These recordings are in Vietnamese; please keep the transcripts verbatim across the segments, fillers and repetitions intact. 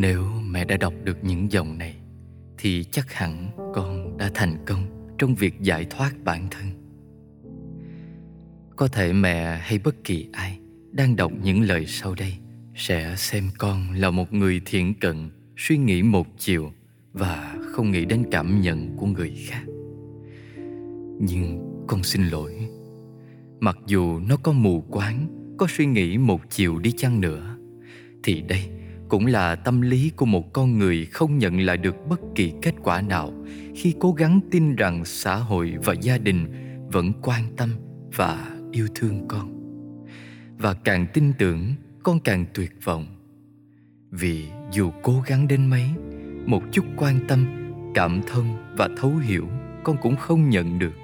Nếu mẹ đã đọc được những dòng này thì chắc hẳn con đã thành công trong việc giải thoát bản thân. Có thể mẹ hay bất kỳ ai đang đọc những lời sau đây sẽ xem con là một người thiện cận, suy nghĩ một chiều và không nghĩ đến cảm nhận của người khác. Nhưng con xin lỗi, mặc dù nó có mù quáng, có suy nghĩ một chiều đi chăng nữa, thì đây cũng là tâm lý của một con người không nhận lại được bất kỳ kết quả nào khi cố gắng tin rằng xã hội và gia đình vẫn quan tâm và yêu thương con. Và càng tin tưởng, con càng tuyệt vọng. Vì dù cố gắng đến mấy, một chút quan tâm, cảm thông và thấu hiểu con cũng không nhận được.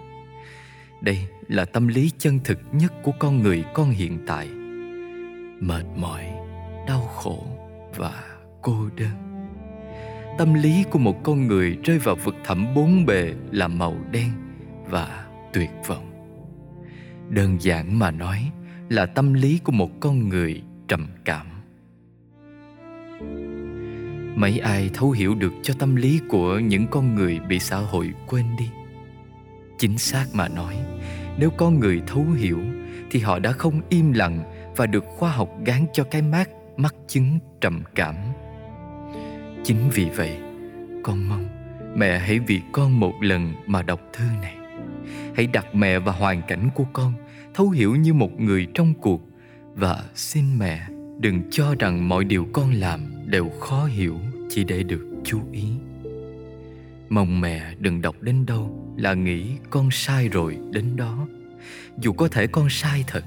Đây là tâm lý chân thực nhất của con người con hiện tại. Mệt mỏi, đau khổ và cô đơn. Tâm lý của một con người rơi vào vực thẳm bốn bề là màu đen và tuyệt vọng. Đơn giản mà nói là tâm lý của một con người trầm cảm. Mấy ai thấu hiểu được cho tâm lý của những con người bị xã hội quên đi. Chính xác mà nói, nếu con người thấu hiểu thì họ đã không im lặng và được khoa học gán cho cái mác mắc chứng trầm cảm. Chính vì vậy, con mong mẹ hãy vì con một lần mà đọc thư này. Hãy đặt mẹ vào hoàn cảnh của con, thấu hiểu như một người trong cuộc, và xin mẹ đừng cho rằng mọi điều con làm đều khó hiểu chỉ để được chú ý. Mong mẹ đừng đọc đến đâu là nghĩ con sai rồi đến đó. Dù có thể con sai thật,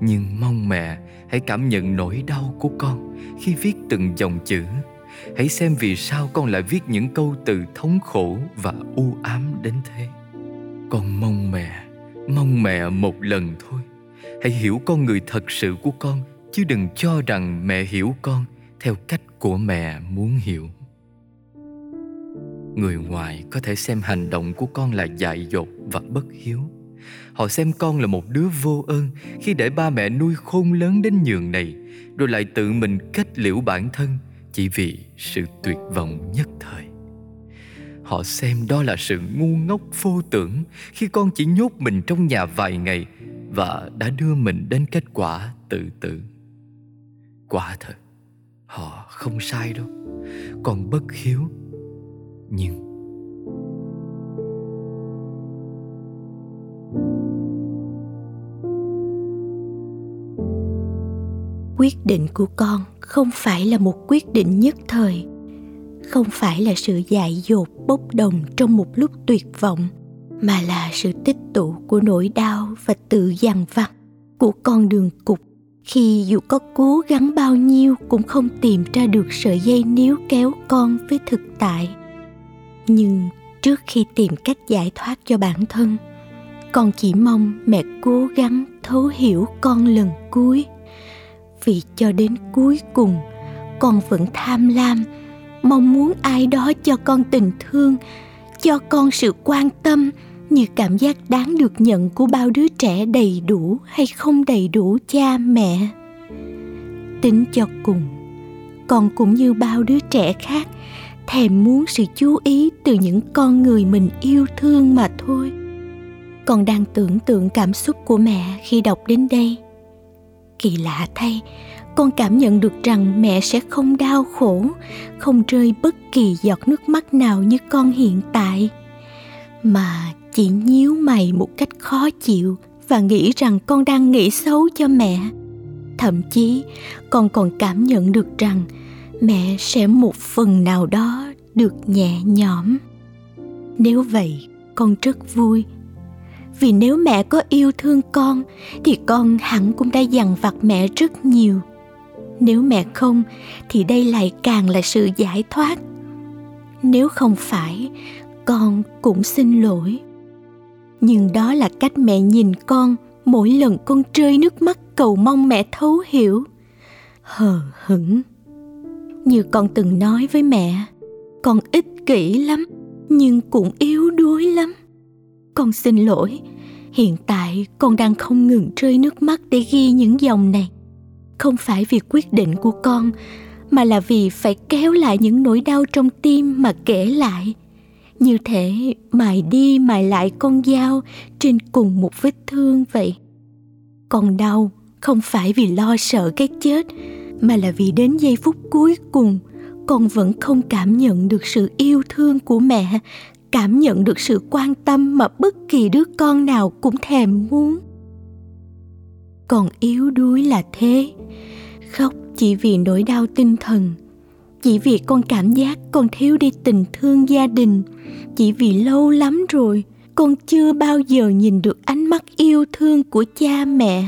nhưng mong mẹ hãy cảm nhận nỗi đau của con khi viết từng dòng chữ. Hãy xem vì sao con lại viết những câu từ thống khổ và u ám đến thế. Con mong mẹ, mong mẹ một lần thôi. Hãy hiểu con người thật sự của con, chứ đừng cho rằng mẹ hiểu con theo cách của mẹ muốn hiểu. Người ngoài có thể xem hành động của con là dại dột và bất hiếu. Họ xem con là một đứa vô ơn khi để ba mẹ nuôi khôn lớn đến nhường này, rồi lại tự mình kết liễu bản thân chỉ vì sự tuyệt vọng nhất thời. Họ xem đó là sự ngu ngốc vô tưởng khi con chỉ nhốt mình trong nhà vài ngày và đã đưa mình đến kết quả tự tử. Quả thật, họ không sai đâu, còn bất hiếu. Nhưng quyết định của con không phải là một quyết định nhất thời, không phải là sự dại dột bốc đồng trong một lúc tuyệt vọng, mà là sự tích tụ của nỗi đau và tự dằn vặt của con đường cụt khi dù có cố gắng bao nhiêu cũng không tìm ra được sợi dây níu kéo con với thực tại. Nhưng trước khi tìm cách giải thoát cho bản thân, con chỉ mong mẹ cố gắng thấu hiểu con lần cuối. Vì cho đến cuối cùng, con vẫn tham lam, mong muốn ai đó cho con tình thương, cho con sự quan tâm như cảm giác đáng được nhận của bao đứa trẻ đầy đủ hay không đầy đủ cha mẹ. Tính cho cùng, con cũng như bao đứa trẻ khác, thèm muốn sự chú ý từ những con người mình yêu thương mà thôi. Con đang tưởng tượng cảm xúc của mẹ khi đọc đến đây. Kỳ lạ thay, con cảm nhận được rằng mẹ sẽ không đau khổ, không rơi bất kỳ giọt nước mắt nào như con hiện tại, mà chỉ nhíu mày một cách khó chịu và nghĩ rằng con đang nghĩ xấu cho mẹ. Thậm chí, con còn cảm nhận được rằng mẹ sẽ một phần nào đó được nhẹ nhõm. Nếu vậy, con rất vui. Vì nếu mẹ có yêu thương con thì con hẳn cũng đã dằn vặt mẹ rất nhiều. Nếu mẹ không thì đây lại càng là sự giải thoát. Nếu không phải, con cũng xin lỗi. Nhưng đó là cách mẹ nhìn con mỗi lần con rơi nước mắt cầu mong mẹ thấu hiểu. Hờ hững. Như con từng nói với mẹ, con ích kỷ lắm nhưng cũng yếu đuối lắm. Con xin lỗi, hiện tại con đang không ngừng rơi nước mắt để ghi những dòng này. Không phải vì quyết định của con, mà là vì phải kéo lại những nỗi đau trong tim mà kể lại. Như thể mài đi mài lại con dao trên cùng một vết thương vậy. Còn đau không phải vì lo sợ cái chết, mà là vì đến giây phút cuối cùng, con vẫn không cảm nhận được sự yêu thương của mẹ, cảm nhận được sự quan tâm mà bất kỳ đứa con nào cũng thèm muốn. Còn yếu đuối là thế, khóc chỉ vì nỗi đau tinh thần, chỉ vì con cảm giác con thiếu đi tình thương gia đình, chỉ vì lâu lắm rồi con chưa bao giờ nhìn được ánh mắt yêu thương của cha mẹ.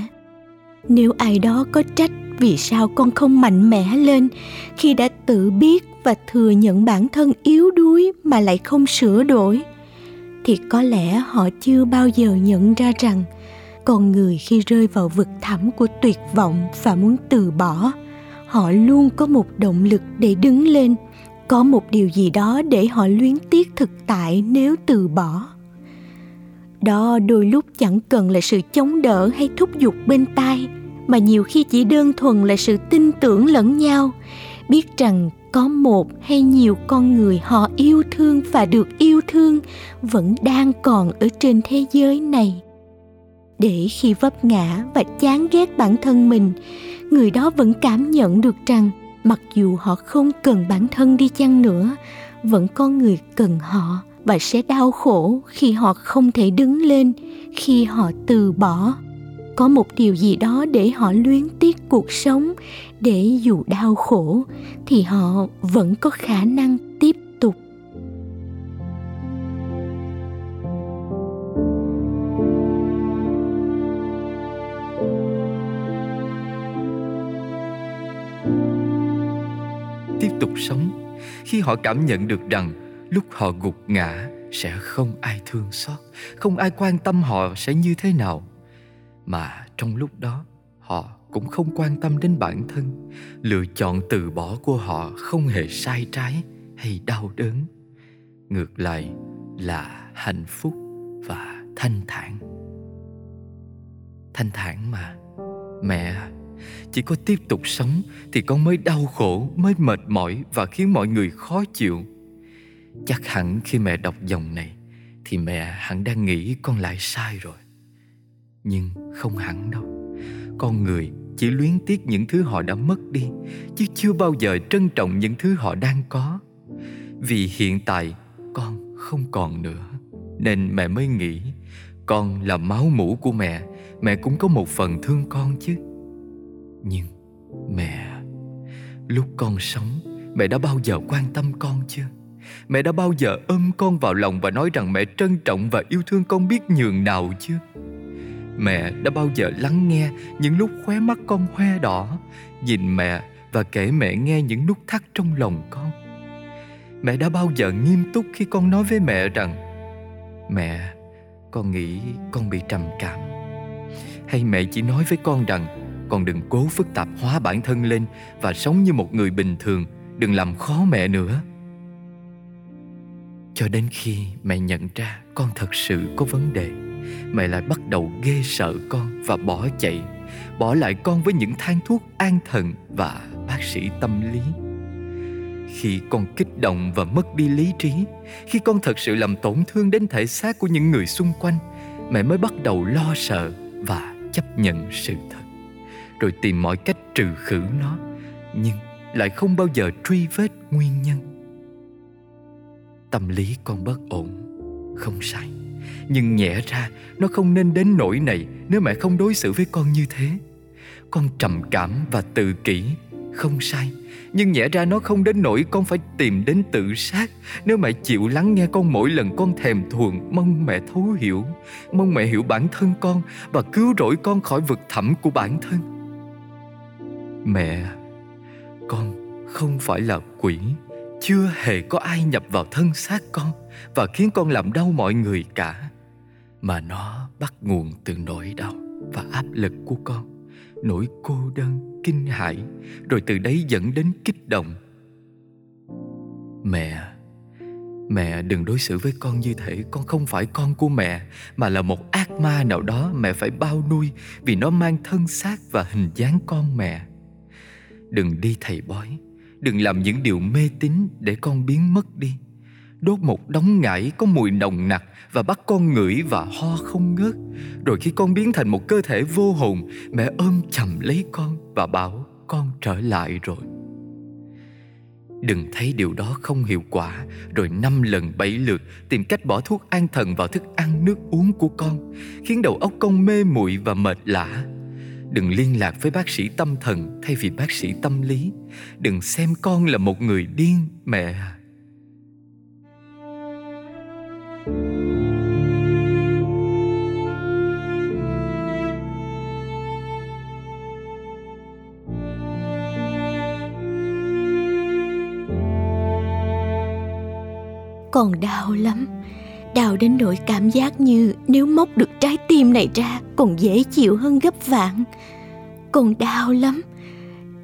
Nếu ai đó có trách vì sao con không mạnh mẽ lên khi đã tự biết và thừa nhận bản thân yếu đuối mà lại không sửa đổi, thì có lẽ họ chưa bao giờ nhận ra rằng con người khi rơi vào vực thẳm của tuyệt vọng và muốn từ bỏ, họ luôn có một động lực để đứng lên, có một điều gì đó để họ luyến tiếc thực tại nếu từ bỏ. Đó đôi lúc chẳng cần là sự chống đỡ hay thúc giục bên tai, mà nhiều khi chỉ đơn thuần là sự tin tưởng lẫn nhau, biết rằng có một hay nhiều con người họ yêu thương và được yêu thương vẫn đang còn ở trên thế giới này. Để khi vấp ngã và chán ghét bản thân mình, người đó vẫn cảm nhận được rằng mặc dù họ không cần bản thân đi chăng nữa, vẫn có người cần họ và sẽ đau khổ khi họ không thể đứng lên, khi họ từ bỏ. Có một điều gì đó để họ luyến tiếc cuộc sống, để dù đau khổ thì họ vẫn có khả năng tiếp tục. Tiếp tục sống khi họ cảm nhận được rằng lúc họ gục ngã sẽ không ai thương xót, không ai quan tâm họ sẽ như thế nào. Mà trong lúc đó, họ cũng không quan tâm đến bản thân. Lựa chọn từ bỏ của họ không hề sai trái hay đau đớn. Ngược lại là hạnh phúc và thanh thản. Thanh thản mà. Mẹ, chỉ có tiếp tục sống thì con mới đau khổ, mới mệt mỏi và khiến mọi người khó chịu. Chắc hẳn khi mẹ đọc dòng này thì mẹ hẳn đang nghĩ con lại sai rồi. Nhưng không hẳn đâu. Con người chỉ luyến tiếc những thứ họ đã mất đi, chứ chưa bao giờ trân trọng những thứ họ đang có. Vì hiện tại con không còn nữa, nên mẹ mới nghĩ con là máu mủ của mẹ, mẹ cũng có một phần thương con chứ. Nhưng mẹ, lúc con sống, mẹ đã bao giờ quan tâm con chưa? Mẹ đã bao giờ ôm con vào lòng và nói rằng mẹ trân trọng và yêu thương con biết nhường nào chưa? Mẹ đã bao giờ lắng nghe những lúc khóe mắt con hoe đỏ, nhìn mẹ và kể mẹ nghe những nút thắt trong lòng con? Mẹ đã bao giờ nghiêm túc khi con nói với mẹ rằng mẹ, con nghĩ con bị trầm cảm? Hay mẹ chỉ nói với con rằng con đừng cố phức tạp hóa bản thân lên và sống như một người bình thường, đừng làm khó mẹ nữa? Cho đến khi mẹ nhận ra con thật sự có vấn đề, mẹ lại bắt đầu ghê sợ con và bỏ chạy, bỏ lại con với những thang thuốc an thần và bác sĩ tâm lý. Khi con kích động và mất đi lý trí, khi con thật sự làm tổn thương đến thể xác của những người xung quanh, mẹ mới bắt đầu lo sợ và chấp nhận sự thật, rồi tìm mọi cách trừ khử nó, nhưng lại không bao giờ truy vết nguyên nhân. Tâm lý con bất ổn, không sai. Nhưng nhẽ ra nó không nên đến nỗi này nếu mẹ không đối xử với con như thế. Con trầm cảm và tự kỷ, không sai. Nhưng nhẽ ra nó không đến nỗi con phải tìm đến tự sát nếu mẹ chịu lắng nghe con mỗi lần con thèm thuồng, mong mẹ thấu hiểu, mong mẹ hiểu bản thân con và cứu rỗi con khỏi vực thẳm của bản thân. Mẹ, con không phải là quỷ. Chưa hề có ai nhập vào thân xác con và khiến con làm đau mọi người cả, mà nó bắt nguồn từ nỗi đau và áp lực của con, nỗi cô đơn, kinh hãi, rồi từ đấy dẫn đến kích động. Mẹ, mẹ đừng đối xử với con như thể con không phải con của mẹ, mà là một ác ma nào đó mẹ phải bao nuôi vì nó mang thân xác và hình dáng con mẹ. Đừng đi thầy bói, Đừng làm những điều mê tín để con biến mất đi. Đốt một đống ngải có mùi nồng nặc và bắt con ngửi và ho không ngớt. Rồi khi con biến thành một cơ thể vô hồn, mẹ ôm chầm lấy con và bảo con trở lại rồi. Đừng thấy điều đó không hiệu quả rồi năm lần bảy lượt tìm cách bỏ thuốc an thần vào thức ăn nước uống của con, khiến đầu óc con mê muội và mệt lả. Đừng liên lạc với bác sĩ tâm thần thay vì bác sĩ tâm lý. Đừng xem con là một người điên, mẹ à. Còn đau lắm, đau đến nỗi cảm giác như nếu móc được trái tim này ra còn dễ chịu hơn gấp vạn. Còn đau lắm,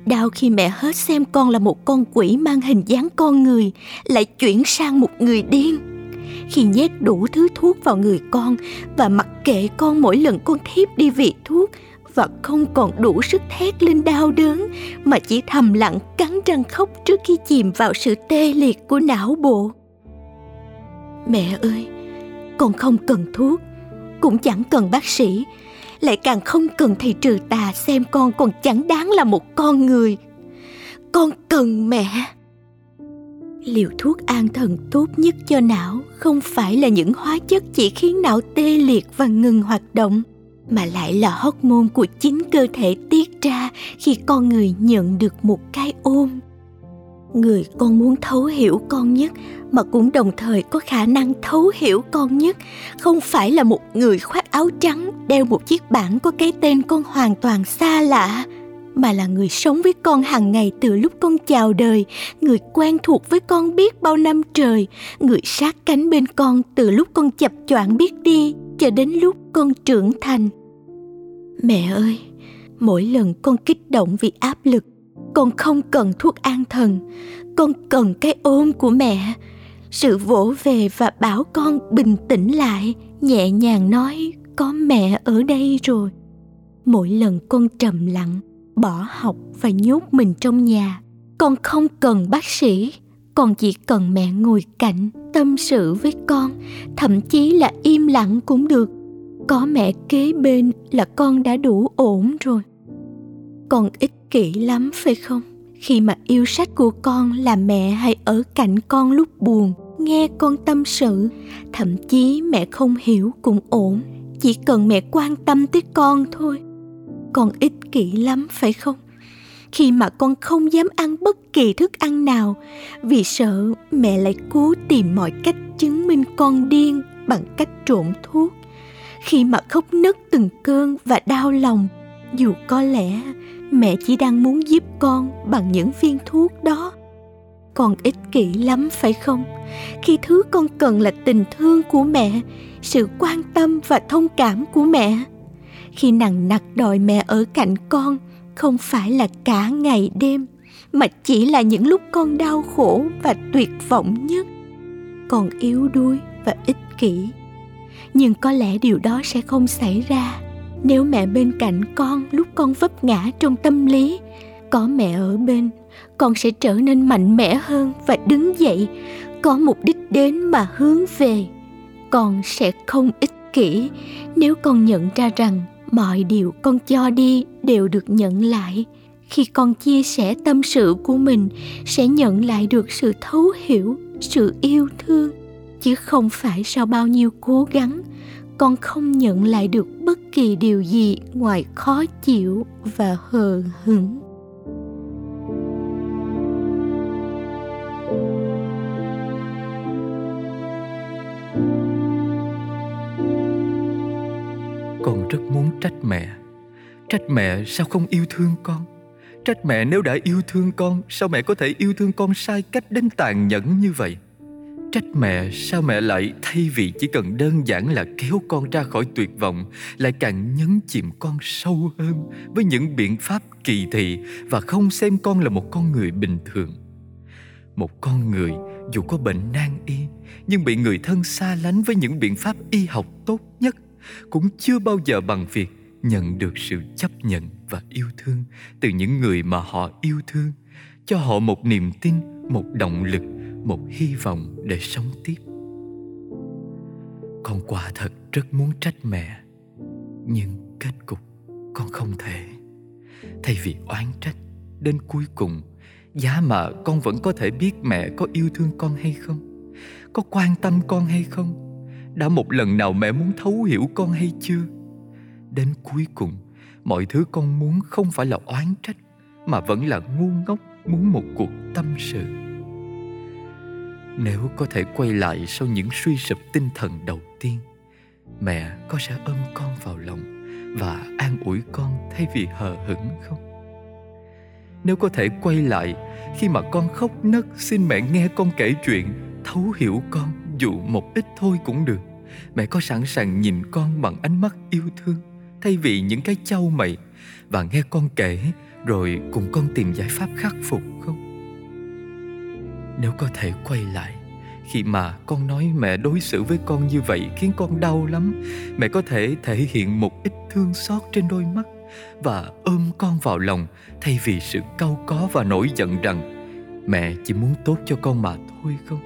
đau khi mẹ hết xem con là một con quỷ mang hình dáng con người, lại chuyển sang một người điên. Khi nhét đủ thứ thuốc vào người con và mặc kệ con mỗi lần con thiếp đi vị thuốc và không còn đủ sức thét lên đau đớn mà chỉ thầm lặng cắn răng khóc trước khi chìm vào sự tê liệt của não bộ. Mẹ ơi, con không cần thuốc, cũng chẳng cần bác sĩ, lại càng không cần thầy trừ tà xem con còn chẳng đáng là một con người. Con cần mẹ. Liều thuốc an thần tốt nhất cho não không phải là những hóa chất chỉ khiến não tê liệt và ngừng hoạt động, mà lại là hormone của chính cơ thể tiết ra khi con người nhận được một cái ôm. Người con muốn thấu hiểu con nhất mà cũng đồng thời có khả năng thấu hiểu con nhất không phải là một người khoác áo trắng, đeo một chiếc bảng có cái tên con hoàn toàn xa lạ, mà là người sống với con hàng ngày từ lúc con chào đời, người quen thuộc với con biết bao năm trời, người sát cánh bên con từ lúc con chập choạng biết đi cho đến lúc con trưởng thành. Mẹ ơi, mỗi lần con kích động vì áp lực, con không cần thuốc an thần, con cần cái ôm của mẹ, sự vỗ về và bảo con bình tĩnh lại, nhẹ nhàng nói có mẹ ở đây rồi. Mỗi lần con trầm lặng, bỏ học và nhốt mình trong nhà, con không cần bác sĩ, con chỉ cần mẹ ngồi cạnh, tâm sự với con, thậm chí là im lặng cũng được. Có mẹ kế bên là con đã đủ ổn rồi. Con ích kỷ lắm phải không? Khi mà yêu sách của con là mẹ hãy ở cạnh con lúc buồn, nghe con tâm sự. Thậm chí mẹ không hiểu cũng ổn, chỉ cần mẹ quan tâm tới con thôi. Con ích kỷ lắm phải không? Khi mà con không dám ăn bất kỳ thức ăn nào, vì sợ mẹ lại cố tìm mọi cách chứng minh con điên bằng cách trộn thuốc. Khi mà khóc nấc từng cơn và đau lòng, dù có lẽ mẹ chỉ đang muốn giúp con bằng những viên thuốc đó. Con ích kỷ lắm phải không? Khi thứ con cần là tình thương của mẹ, sự quan tâm và thông cảm của mẹ. Khi nằng nặc đòi mẹ ở cạnh con, không phải là cả ngày đêm, mà chỉ là những lúc con đau khổ và tuyệt vọng nhất. Con yếu đuối và ích kỷ. Nhưng có lẽ điều đó sẽ không xảy ra nếu mẹ bên cạnh con lúc con vấp ngã trong tâm lý. Có mẹ ở bên, con sẽ trở nên mạnh mẽ hơn và đứng dậy, có mục đích đến mà hướng về. Con sẽ không ích kỷ nếu con nhận ra rằng mọi điều con cho đi đều được nhận lại. Khi con chia sẻ tâm sự của mình, sẽ nhận lại được sự thấu hiểu, sự yêu thương, chứ không phải sau bao nhiêu cố gắng con không nhận lại được bất kỳ điều gì ngoài khó chịu và hờ hững. Con rất muốn trách mẹ. Trách mẹ sao không yêu thương con? Trách mẹ nếu đã yêu thương con, sao mẹ có thể yêu thương con sai cách đến tàn nhẫn như vậy? Trách mẹ sao mẹ lại thay vì chỉ cần đơn giản là kéo con ra khỏi tuyệt vọng, lại càng nhấn chìm con sâu hơn với những biện pháp kỳ thị và không xem con là một con người bình thường. Một con người dù có bệnh nan y nhưng bị người thân xa lánh với những biện pháp y học tốt nhất cũng chưa bao giờ bằng việc nhận được sự chấp nhận và yêu thương từ những người mà họ yêu thương, cho họ một niềm tin, một động lực, một hy vọng để sống tiếp. Con quả thật rất muốn trách mẹ, nhưng kết cục con không thể. Thay vì oán trách, đến cuối cùng, giá mà con vẫn có thể biết mẹ có yêu thương con hay không, có quan tâm con hay không, đã một lần nào mẹ muốn thấu hiểu con hay chưa. Đến cuối cùng, mọi thứ con muốn không phải là oán trách, mà vẫn là ngu ngốc muốn một cuộc tâm sự. Nếu có thể quay lại sau những suy sụp tinh thần đầu tiên, mẹ có sẽ ôm con vào lòng và an ủi con thay vì hờ hững không? Nếu có thể quay lại khi mà con khóc nấc, xin mẹ nghe con kể chuyện, thấu hiểu con dù một ít thôi cũng được. Mẹ có sẵn sàng nhìn con bằng ánh mắt yêu thương thay vì những cái chau mày, và nghe con kể rồi cùng con tìm giải pháp khắc phục không? Nếu có thể quay lại khi mà con nói mẹ đối xử với con như vậy khiến con đau lắm, mẹ có thể thể hiện một ít thương xót trên đôi mắt và ôm con vào lòng thay vì sự cau có và nổi giận rằng mẹ chỉ muốn tốt cho con mà thôi không?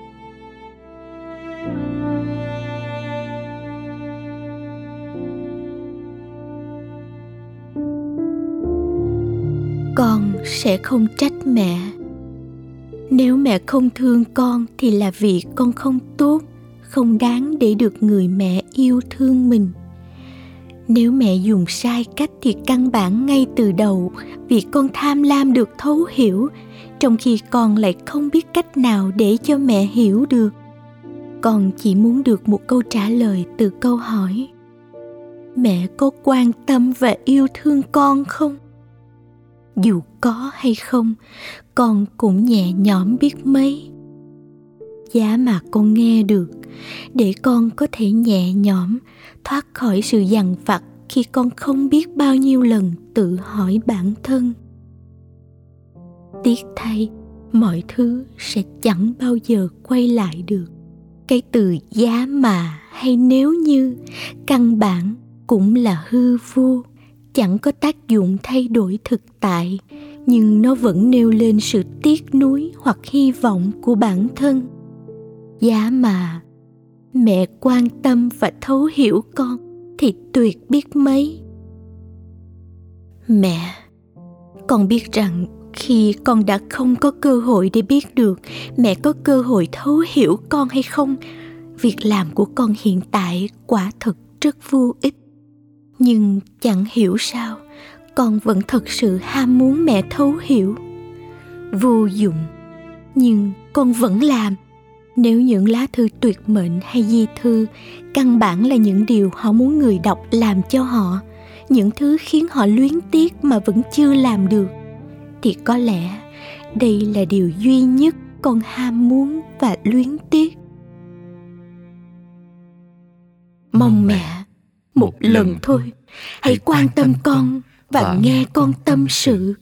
Con sẽ không trách mẹ. Nếu mẹ không thương con thì là vì con không tốt, không đáng để được người mẹ yêu thương mình. Nếu mẹ dùng sai cách thì căn bản ngay từ đầu, vì con tham lam được thấu hiểu, trong khi con lại không biết cách nào để cho mẹ hiểu được. Con chỉ muốn được một câu trả lời từ câu hỏi: mẹ có quan tâm và yêu thương con không? Dù có hay không, con cũng nhẹ nhõm biết mấy. Giá mà con nghe được, để con có thể nhẹ nhõm thoát khỏi sự dằn vặt khi con không biết bao nhiêu lần tự hỏi bản thân. Tiếc thay, mọi thứ sẽ chẳng bao giờ quay lại được. Cái từ giá mà hay nếu như căn bản cũng là hư vô, chẳng có tác dụng thay đổi thực tại, nhưng nó vẫn nêu lên sự tiếc nuối hoặc hy vọng của bản thân. Giá mà mẹ quan tâm và thấu hiểu con thì tuyệt biết mấy. Mẹ, con biết rằng khi con đã không có cơ hội để biết được mẹ có cơ hội thấu hiểu con hay không, việc làm của con hiện tại quả thực rất vô ích. Nhưng chẳng hiểu sao, con vẫn thật sự ham muốn mẹ thấu hiểu. Vô dụng, nhưng con vẫn làm. Nếu những lá thư tuyệt mệnh hay di thư căn bản là những điều họ muốn người đọc làm cho họ, những thứ khiến họ luyến tiếc mà vẫn chưa làm được, thì có lẽ đây là điều duy nhất con ham muốn và luyến tiếc. Mong mẹ một lần thôi, hãy quan tâm con và nghe con tâm sự.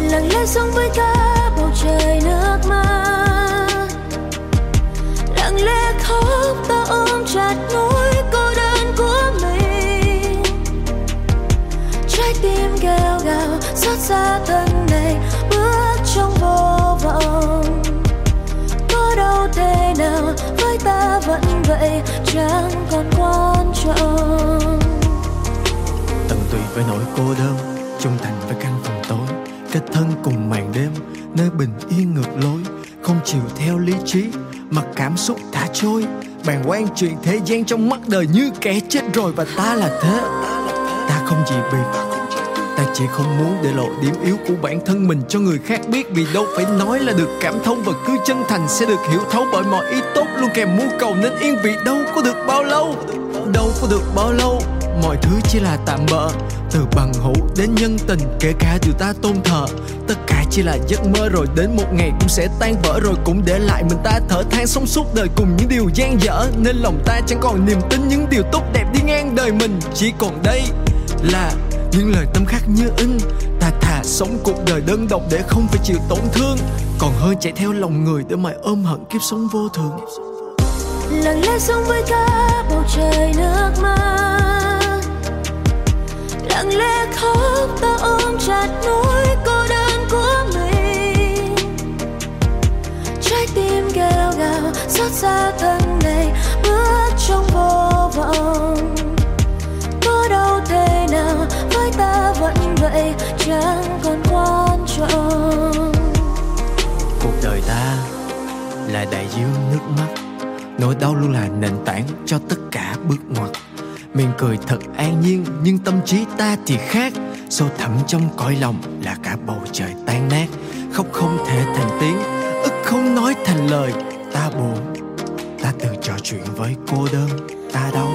Lặng lẽ sống với ta bầu trời nước mắt, lặng lẽ khóc ta ôm chặt nỗi cô đơn của mình. Trái tim gào gào xót xa thân này, bước trong vô vọng. Có đâu thế nào với ta vẫn vậy, chẳng còn quan trọng. Tận tụy với nỗi cô đơn, trung thành với căn phòng tối, kết thân cùng màn đêm nơi bình yên ngược lối. Không chiều theo lý trí mà cảm xúc thả trôi, bàng quan chuyện thế gian trong mắt đời như kẻ chết rồi. Và ta là thế, ta không gì biệt, ta chỉ không muốn để lộ điểm yếu của bản thân mình cho người khác biết. Vì đâu phải nói là được cảm thông, và cứ chân thành sẽ được hiểu thấu bởi mọi ý tốt luôn kèm mưu cầu nên yên. Vì đâu có được bao lâu, đâu có được bao lâu, mọi thứ chỉ là tạm bợ, từ bằng hữu đến nhân tình, kể cả điều ta tôn thờ. Tất cả chỉ là giấc mơ, rồi đến một ngày cũng sẽ tan vỡ, rồi cũng để lại mình ta thở than sống suốt đời cùng những điều dang dở. Nên lòng ta chẳng còn niềm tin những điều tốt đẹp đi ngang đời mình. Chỉ còn đây là những lời tâm khắc như in, ta ta thà sống cuộc đời đơn độc để không phải chịu tổn thương, còn hơn chạy theo lòng người để mà ôm hận kiếp sống vô thường. Lặng lẽ sống với cả bầu trời nước mắt, lặng lẽ khóc ta ôm chặt nỗi cô đơn của mình. Trái tim kêu gào xót xa thân này bước trong vô vọng. Có đâu thế nào với ta vẫn vậy, chẳng còn quan trọng. Cuộc đời ta là đại dương nước mắt, nỗi đau luôn là nền tảng cho tất cả bước ngoặt. Miệng cười thật an nhiên nhưng tâm trí ta thì khác, sâu thẳm trong cõi lòng là cả bầu trời tan nát. Khóc không thể thành tiếng, ức không nói thành lời. Ta buồn, ta tự trò chuyện với cô đơn. Ta đau,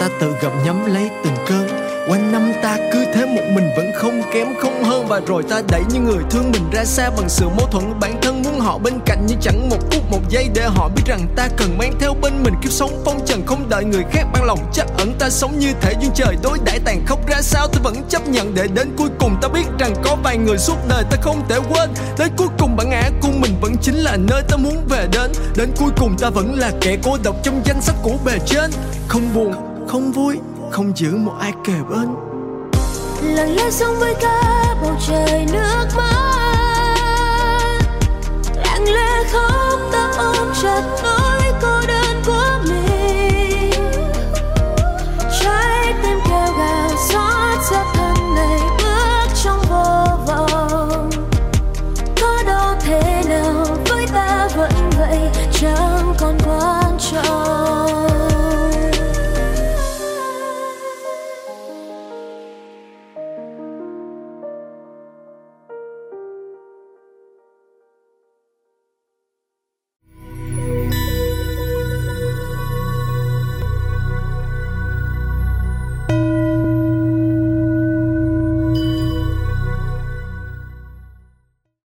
ta tự gặm nhấm lấy từng cơn. Quanh năm ta cứ thế một mình vẫn không kém không hơn. Và rồi ta đẩy những người thương mình ra xa bằng sự mâu thuẫn của bản thân, muốn họ bên cạnh nhưng chẳng một phút một giây để họ biết rằng ta cần mang theo bên mình kiếp sống phong trần, không đợi người khác ban lòng trắc ẩn. Ta sống như thể duyên trời đối đãi tàn khốc ra sao, ta vẫn chấp nhận để đến cuối cùng ta biết rằng có vài người suốt đời ta không thể quên. Đến cuối cùng bản ngã của mình vẫn chính là nơi ta muốn về đến. Đến cuối cùng ta vẫn là kẻ cô độc trong danh sách của bề trên, không buồn, không vui, không giữ một ai kề bên. Lặng lẽ sống với cả bầu trời nước mắt, lặng lẽ khóc.